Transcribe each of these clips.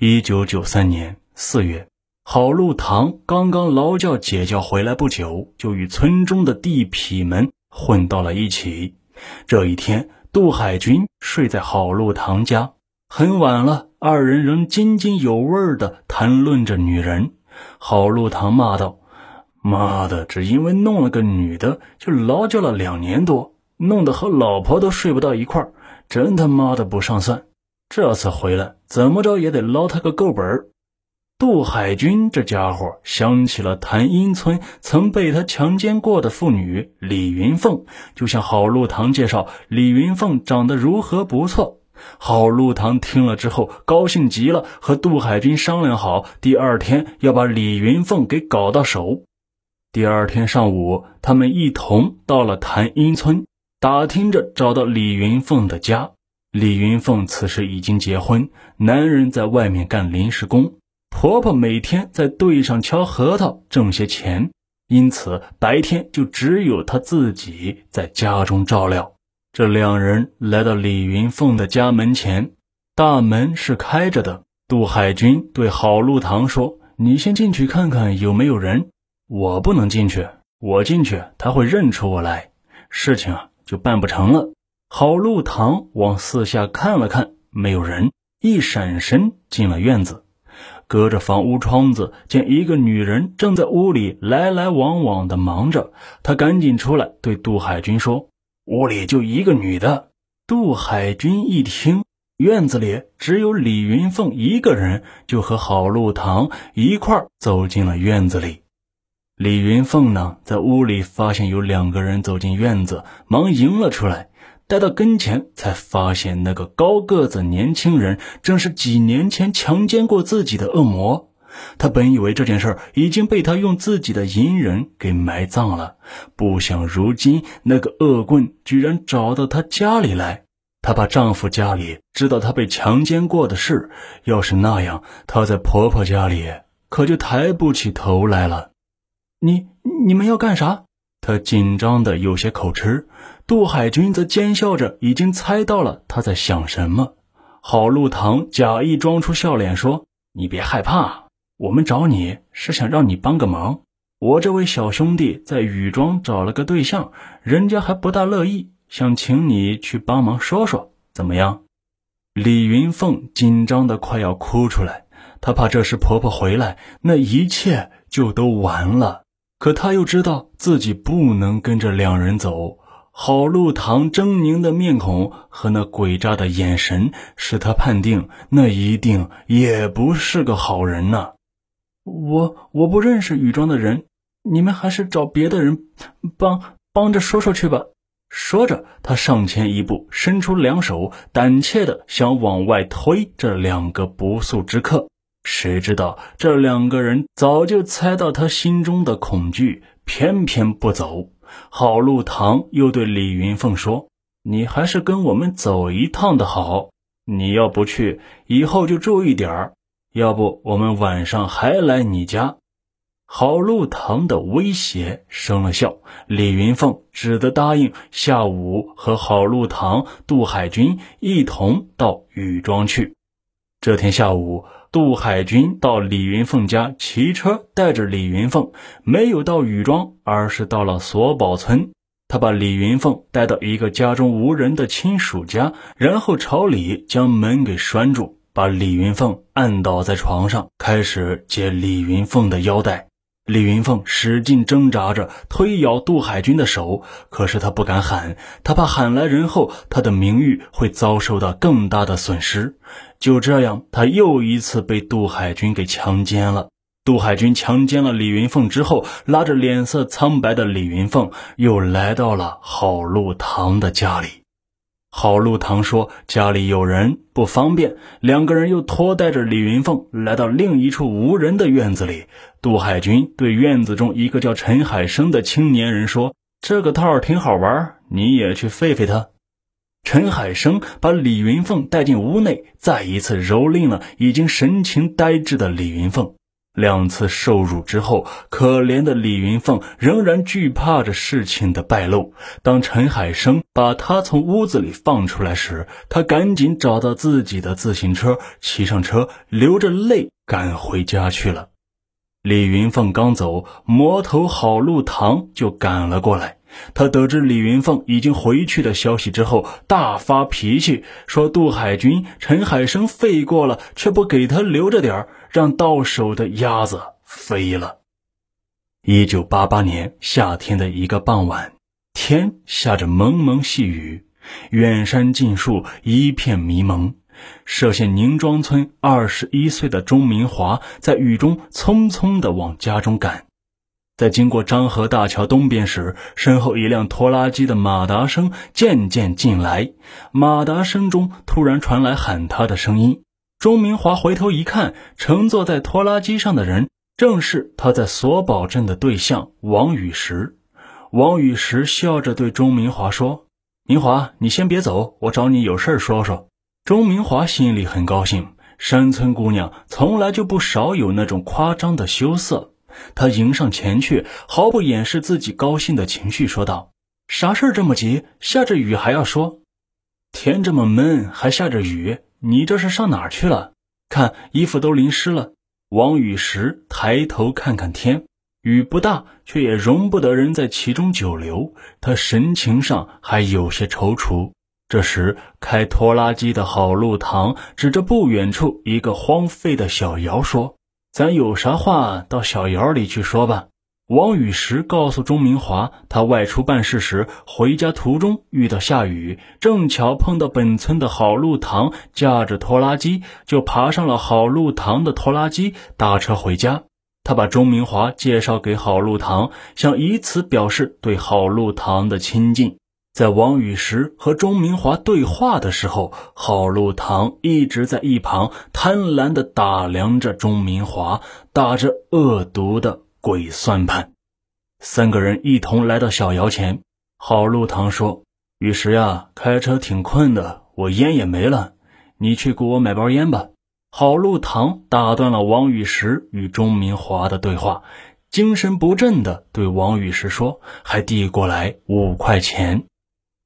1993年4月，郝路堂刚刚劳教解教回来不久，就与村中的地痞们混到了一起。这一天，杜海军睡在郝路堂家，很晚了，二人仍津津有味地谈论着女人。郝路堂骂道：“妈的，只因为弄了个女的，就劳教了2年多，弄得和老婆都睡不到一块儿，真他妈的不上算。这次回来，怎么着也得捞他个够本儿。”杜海军这家伙想起了潭阴村曾被他强奸过的妇女李云凤，就向郝路堂介绍李云凤长得如何不错。郝路堂听了之后高兴极了，和杜海军商量好第二天要把李云凤给搞到手。第二天上午，他们一同到了潭阴村，打听着找到李云凤的家。李云凤此时已经结婚，男人在外面干临时工，婆婆每天在队上敲核桃挣些钱，因此白天就只有她自己在家中照料。这两人来到李云凤的家门前，大门是开着的。杜海军对郝路堂说：“你先进去看看有没有人。”“我不能进去，我进去他会认出我来，事情就办不成了。”郝路堂往四下看了看，没有人，一闪身进了院子。隔着房屋窗子，见一个女人正在屋里来来往往的忙着，她赶紧出来对杜海军说：“屋里就一个女的。”杜海军一听院子里只有李云凤一个人，就和郝路堂一块儿走进了院子里。李云凤呢，在屋里发现有2个人走进院子，忙迎了出来，待到跟前才发现那个高个子年轻人正是几年前强奸过自己的恶魔。他本以为这件事已经被他用自己的隐忍给埋葬了，不想如今那个恶棍居然找到他家里来。她怕丈夫家里知道她被强奸过的事，要是那样，她在婆婆家里可就抬不起头来了。“你们要干啥？”他紧张的有些口吃，杜海军则奸笑着已经猜到了他在想什么。郝路堂假意装出笑脸说：“你别害怕，我们找你是想让你帮个忙。我这位小兄弟在雨庄找了个对象，人家还不大乐意，想请你去帮忙说说，怎么样？”李云凤紧张的快要哭出来，她怕这时婆婆回来，那一切就都完了。可他又知道自己不能跟着2人走，郝路堂狰狞的面孔和那诡诈的眼神使他判定那一定也不是个好人呐。“我不认识雨庄的人，你们还是找别的人帮着说说去吧。”说着，他上前一步，伸出2手，胆怯的想往外推这2个不速之客。谁知道这2个人早就猜到他心中的恐惧，偏偏不走。郝路堂又对李云凤说：“你还是跟我们走一趟的好，你要不去，以后就注意点儿，要不我们晚上还来你家。”郝路堂的威胁生了效，李云凤只得答应，下午和郝路堂、杜海军一同到雨庄去。这天下午，杜海军到李云凤家，骑车带着李云凤，没有到雨庄，而是到了索宝村。他把李云凤带到一个家中无人的亲属家，然后朝里将门给拴住，把李云凤按倒在床上，开始解李云凤的腰带。李云凤使劲挣扎着，推咬杜海军的手，可是他不敢喊，他怕喊来人后，他的名誉会遭受到更大的损失。就这样，他又一次被杜海军给强奸了。杜海军强奸了李云凤之后，拉着脸色苍白的李云凤又来到了郝路堂的家里。郝路堂说家里有人不方便，2个人又拖带着李云凤来到另一处无人的院子里。杜海军对院子中一个叫陈海生的青年人说：“这个套挺好玩，你也去废废他。”陈海生把李云凤带进屋内，再一次蹂躏了已经神情呆滞的李云凤。两次受辱之后，可怜的李云凤仍然惧怕着事情的败露。当陈海生把他从屋子里放出来时，他赶紧找到自己的自行车，骑上车，流着泪赶回家去了。李云凤刚走，魔头郝路堂就赶了过来。他得知李云凤已经回去的消息之后，大发脾气，说杜海军、陈海生废过了，却不给他留着点儿，让到手的鸭子飞了。1988年夏天的一个傍晚，天下着蒙蒙细雨，远山近树一片迷蒙。涉县宁庄村21岁的钟明华在雨中匆匆地往家中赶。在经过漳河大桥东边时，身后一辆拖拉机的马达声渐渐近来，马达声中突然传来喊他的声音。钟明华回头一看，乘坐在拖拉机上的人正是他在索保镇的对象王雨石。王雨石笑着对钟明华说：“明华，你先别走，我找你有事说说。”钟明华心里很高兴，山村姑娘从来就不少有那种夸张的羞涩。他迎上前去，毫不掩饰自己高兴的情绪，说道：“啥事儿这么急？下着雨还要说？天这么闷，还下着雨，你这是上哪儿去了？看衣服都淋湿了。”王雨石抬头看看天，雨不大，却也容不得人在其中久留，他神情上还有些踌躇。这时，开拖拉机的郝路堂指着不远处一个荒废的小窑说：“咱有啥话到小窑里去说吧。”王雨石告诉钟明华，他外出办事时，回家途中遇到下雨，正巧碰到本村的郝路堂驾着拖拉机，就爬上了郝路堂的拖拉机，打车回家。他把钟明华介绍给郝路堂，想以此表示对郝路堂的亲近。在王雨石和钟明华对话的时候，郝路堂一直在一旁贪婪地打量着钟明华，打着恶毒的鬼算盘。三个人一同来到小窑前，郝路堂说：“雨石呀，开车挺困的，我烟也没了，你去给我买包烟吧。”郝路堂打断了王雨石与钟明华的对话，精神不振地对王雨石说，还递过来5块钱。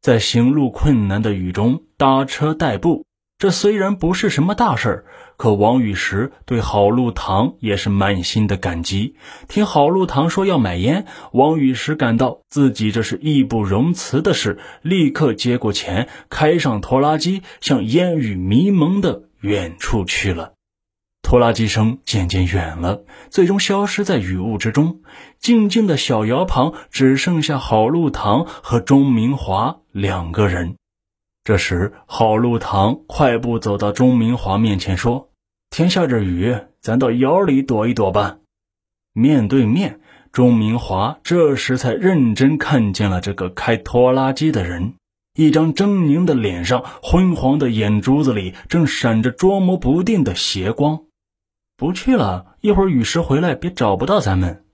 在行路困难的雨中搭车代步，这虽然不是什么大事，可王雨石对郝路堂也是满心的感激。听郝路堂说要买烟，王雨石感到自己这是义不容辞的事，立刻接过钱，开上拖拉机，向烟雨迷蒙的远处去了。拖拉机声渐渐远了，最终消失在雨雾之中。静静的小窑旁只剩下郝路堂和钟明华两个人。这时郝路堂快步走到钟明华面前说：“天下着雨，咱到窑里躲一躲吧。”面对面，钟明华这时才认真看见了这个开拖拉机的人。一张狰狞的脸上，昏黄的眼珠子里正闪着捉摸不定的邪光。“不去了，一会儿雨石回来，别找不到咱们。”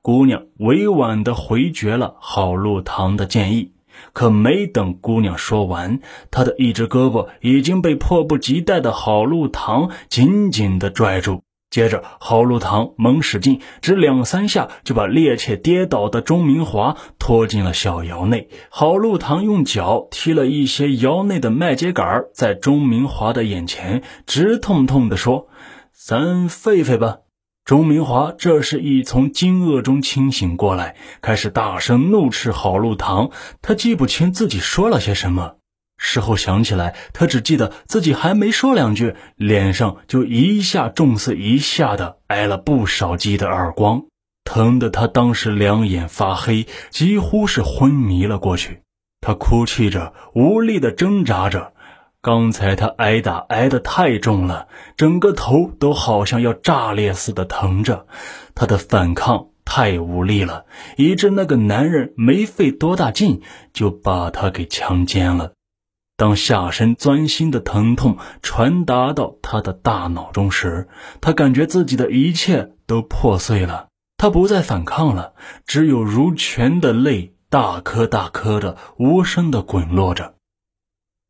姑娘委婉地回绝了郝路堂的建议。可没等姑娘说完，她的一只胳膊已经被迫不及待的郝路堂紧紧地拽住。接着郝路堂猛使劲，只2-3下就把趔趄跌倒的钟明华拖进了小窑内。郝路堂用脚踢了一些窑内的麦秸秆，在钟明华的眼前直痛痛地说：“咱废废吧。”钟明华这时已从惊愕中清醒过来，开始大声怒斥郝路堂。他记不清自己说了些什么，事后想起来，他只记得自己还没说两句，脸上就一下重似一下的挨了不少记的耳光，疼得他当时两眼发黑，几乎是昏迷了过去。他哭泣着，无力地挣扎着。刚才他挨打挨得太重了，整个头都好像要炸裂似的疼着，他的反抗太无力了，以致那个男人没费多大劲就把他给强奸了。当下身钻心的疼痛传达到他的大脑中时，他感觉自己的一切都破碎了，他不再反抗了，只有如泉的泪大颗大颗的无声的滚落着。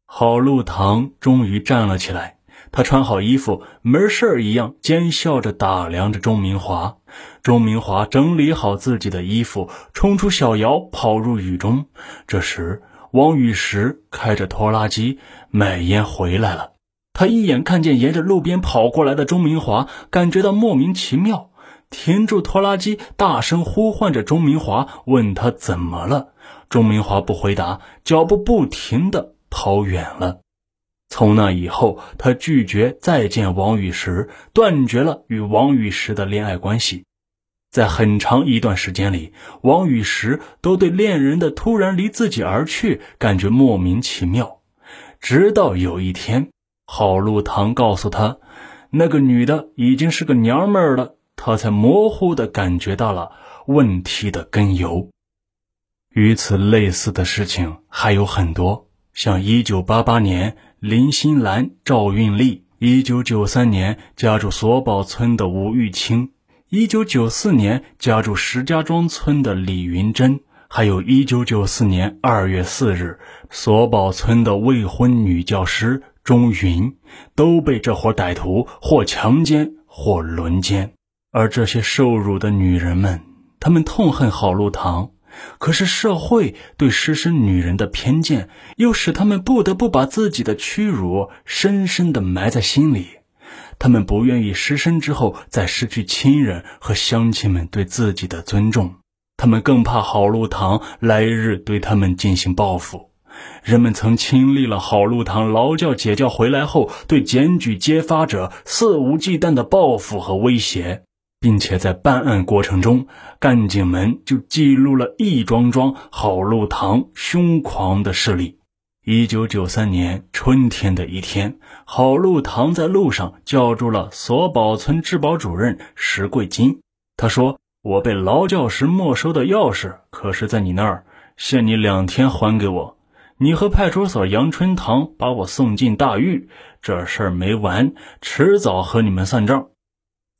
郝路堂终于站了起来，他穿好衣服，没事一样奸笑着打量着钟明华。钟明华整理好自己的衣服，冲出小窑，跑入雨中。这时汪雨石开着拖拉机买烟回来了，他一眼看见沿着路边跑过来的钟明华，感觉到莫名其妙，停住拖拉机，大声呼唤着钟明华，问他怎么了。钟明华不回答，脚步不停地跑远了。从那以后，他拒绝再见王雨石，断绝了与王雨石的恋爱关系。在很长一段时间里，王雨石都对恋人的突然离自己而去感觉莫名其妙。直到有一天，郝路堂告诉他，那个女的已经是个娘们儿了，他才模糊地感觉到了问题的根由。与此类似的事情还有很多，像1988年林心兰、赵运丽，1993年家住索堡村的吴玉清，1994年家住石家庄村的李云珍，还有1994年2月4日索堡村的未婚女教师钟云，都被这伙歹徒或强奸或轮奸。而这些受辱的女人们，她们痛恨郝路堂，可是社会对失身女人的偏见又使她们不得不把自己的屈辱深深地埋在心里。她们不愿意失身之后再失去亲人和乡亲们对自己的尊重，她们更怕郝路堂来日对她们进行报复。人们曾经历了郝路堂劳教解教回来后对检举揭发者肆无忌惮的报复和威胁，并且在办案过程中，干警们就记录了一桩桩郝路堂凶狂的事例。1993年春天的一天，郝路堂在路上叫住了索堡村治保主任石桂金，他说，我被劳教时没收的钥匙可是在你那儿，限你2天还给我，你和派出所杨春堂把我送进大狱，这事儿没完，迟早和你们算账。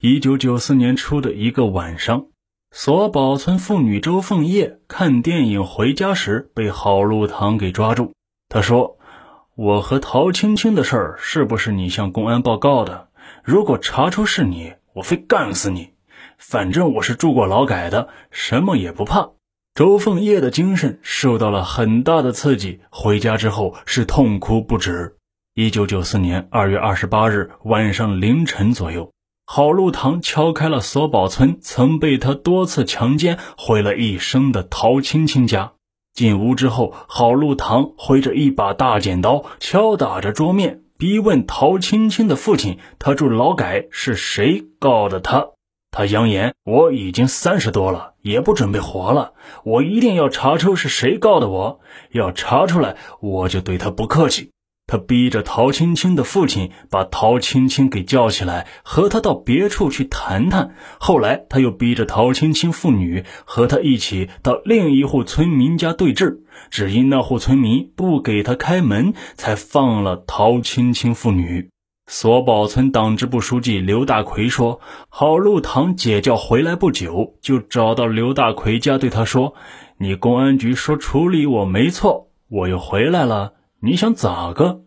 1994年初的一个晚上，索堡村妇女周凤叶看电影回家时被郝路堂给抓住。他说，我和陶青青的事儿是不是你向公安报告的？如果查出是你，我非干死你，反正我是住过劳改的，什么也不怕。周凤叶的精神受到了很大的刺激，回家之后是痛哭不止。1994年2月28日晚上凌晨左右，郝路堂敲开了索堡村曾被他多次强奸毁了一生的陶青青家。进屋之后，郝路堂挥着一把大剪刀敲打着桌面，逼问陶青青的父亲，他住劳改是谁告的他。他扬言，我已经30多了，也不准备活了，我一定要查出是谁告的我，要查出来我就对他不客气。他逼着陶青青的父亲把陶青青给叫起来，和他到别处去谈谈。后来他又逼着陶青青妇女和他一起到另一户村民家对峙，只因那户村民不给他开门，才放了陶青青妇女。索堡村党支部书记刘大奎说，郝路堂解教回来不久，就找到刘大奎家，对他说，你公安局说处理我没错，我又回来了，你想咋个？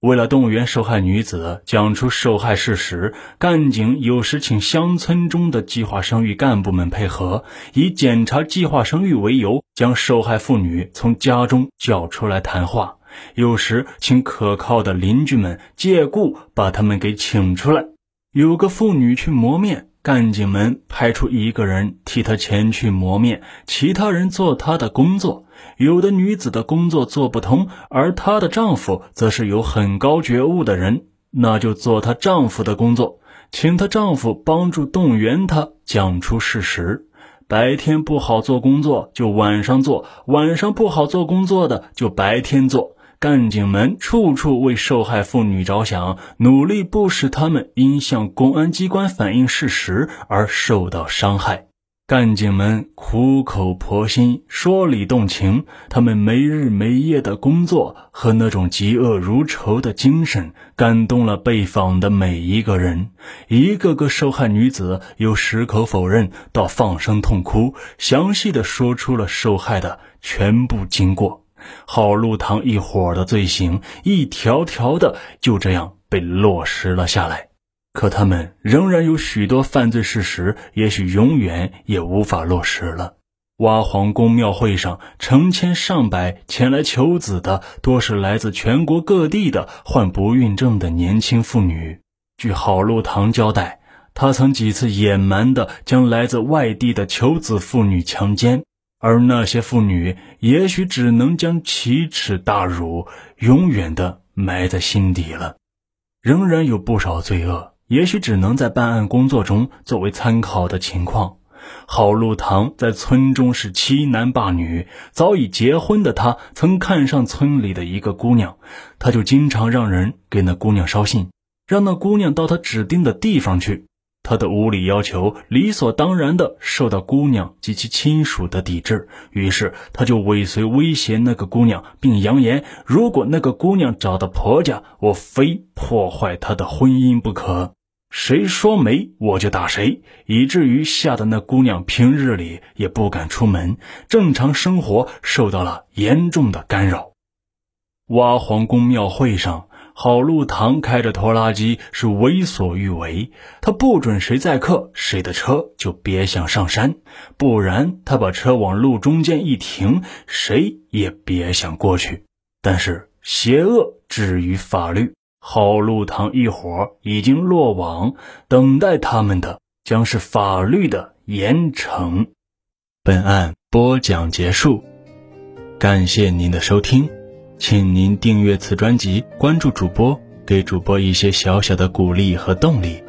为了动员受害女子讲出受害事实，干警有时请乡村中的计划生育干部们配合，以检查计划生育为由，将受害妇女从家中叫出来谈话。有时请可靠的邻居们借故把他们给请出来。有个妇女去磨面，干警们派出一个人替她前去磨面，其他人做她的工作。有的女子的工作做不通，而她的丈夫则是有很高觉悟的人，那就做她丈夫的工作，请她丈夫帮助动员她讲出事实。白天不好做工作就晚上做，晚上不好做工作的就白天做。干警们处处为受害妇女着想，努力不使他们因向公安机关反映事实而受到伤害。干警们苦口婆心，说理动情，他们没日没夜的工作和那种嫉恶如仇的精神感动了被访的每一个人。一个个受害女子由矢口否认到放声痛哭，详细的说出了受害的全部经过。郝路堂一伙的罪行一条条的就这样被落实了下来。可他们仍然有许多犯罪事实，也许永远也无法落实了。挖皇宫庙会上，成千上百前来求子的，多是来自全国各地的患不孕症的年轻妇女。据郝路堂交代，他曾几次野蛮地将来自外地的求子妇女强奸，而那些妇女也许只能将奇耻大辱永远地埋在心底了。仍然有不少罪恶，也许只能在办案工作中作为参考的情况。郝路堂在村中是欺男霸女，早已结婚的他曾看上村里的一个姑娘，他就经常让人给那姑娘捎信，让那姑娘到他指定的地方去。他的无理要求理所当然地受到姑娘及其亲属的抵制，于是他就尾随威胁那个姑娘，并扬言如果那个姑娘找到婆家，我非破坏她的婚姻不可，谁说媒我就打谁，以至于吓得那姑娘平日里也不敢出门，正常生活受到了严重的干扰。挖皇宫庙会上，郝路堂开着拖拉机是为所欲为，他不准谁载客，谁的车就别想上山，不然他把车往路中间一停，谁也别想过去。但是邪恶止于法律，郝路堂一伙已经落网，等待他们的将是法律的严惩。本案播讲结束，感谢您的收听。请您订阅此专辑，关注主播，给主播一些小小的鼓励和动力。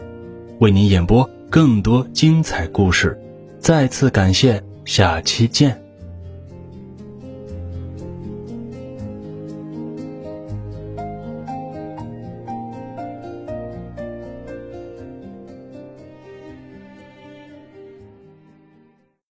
为您演播更多精彩故事，再次感谢，下期见。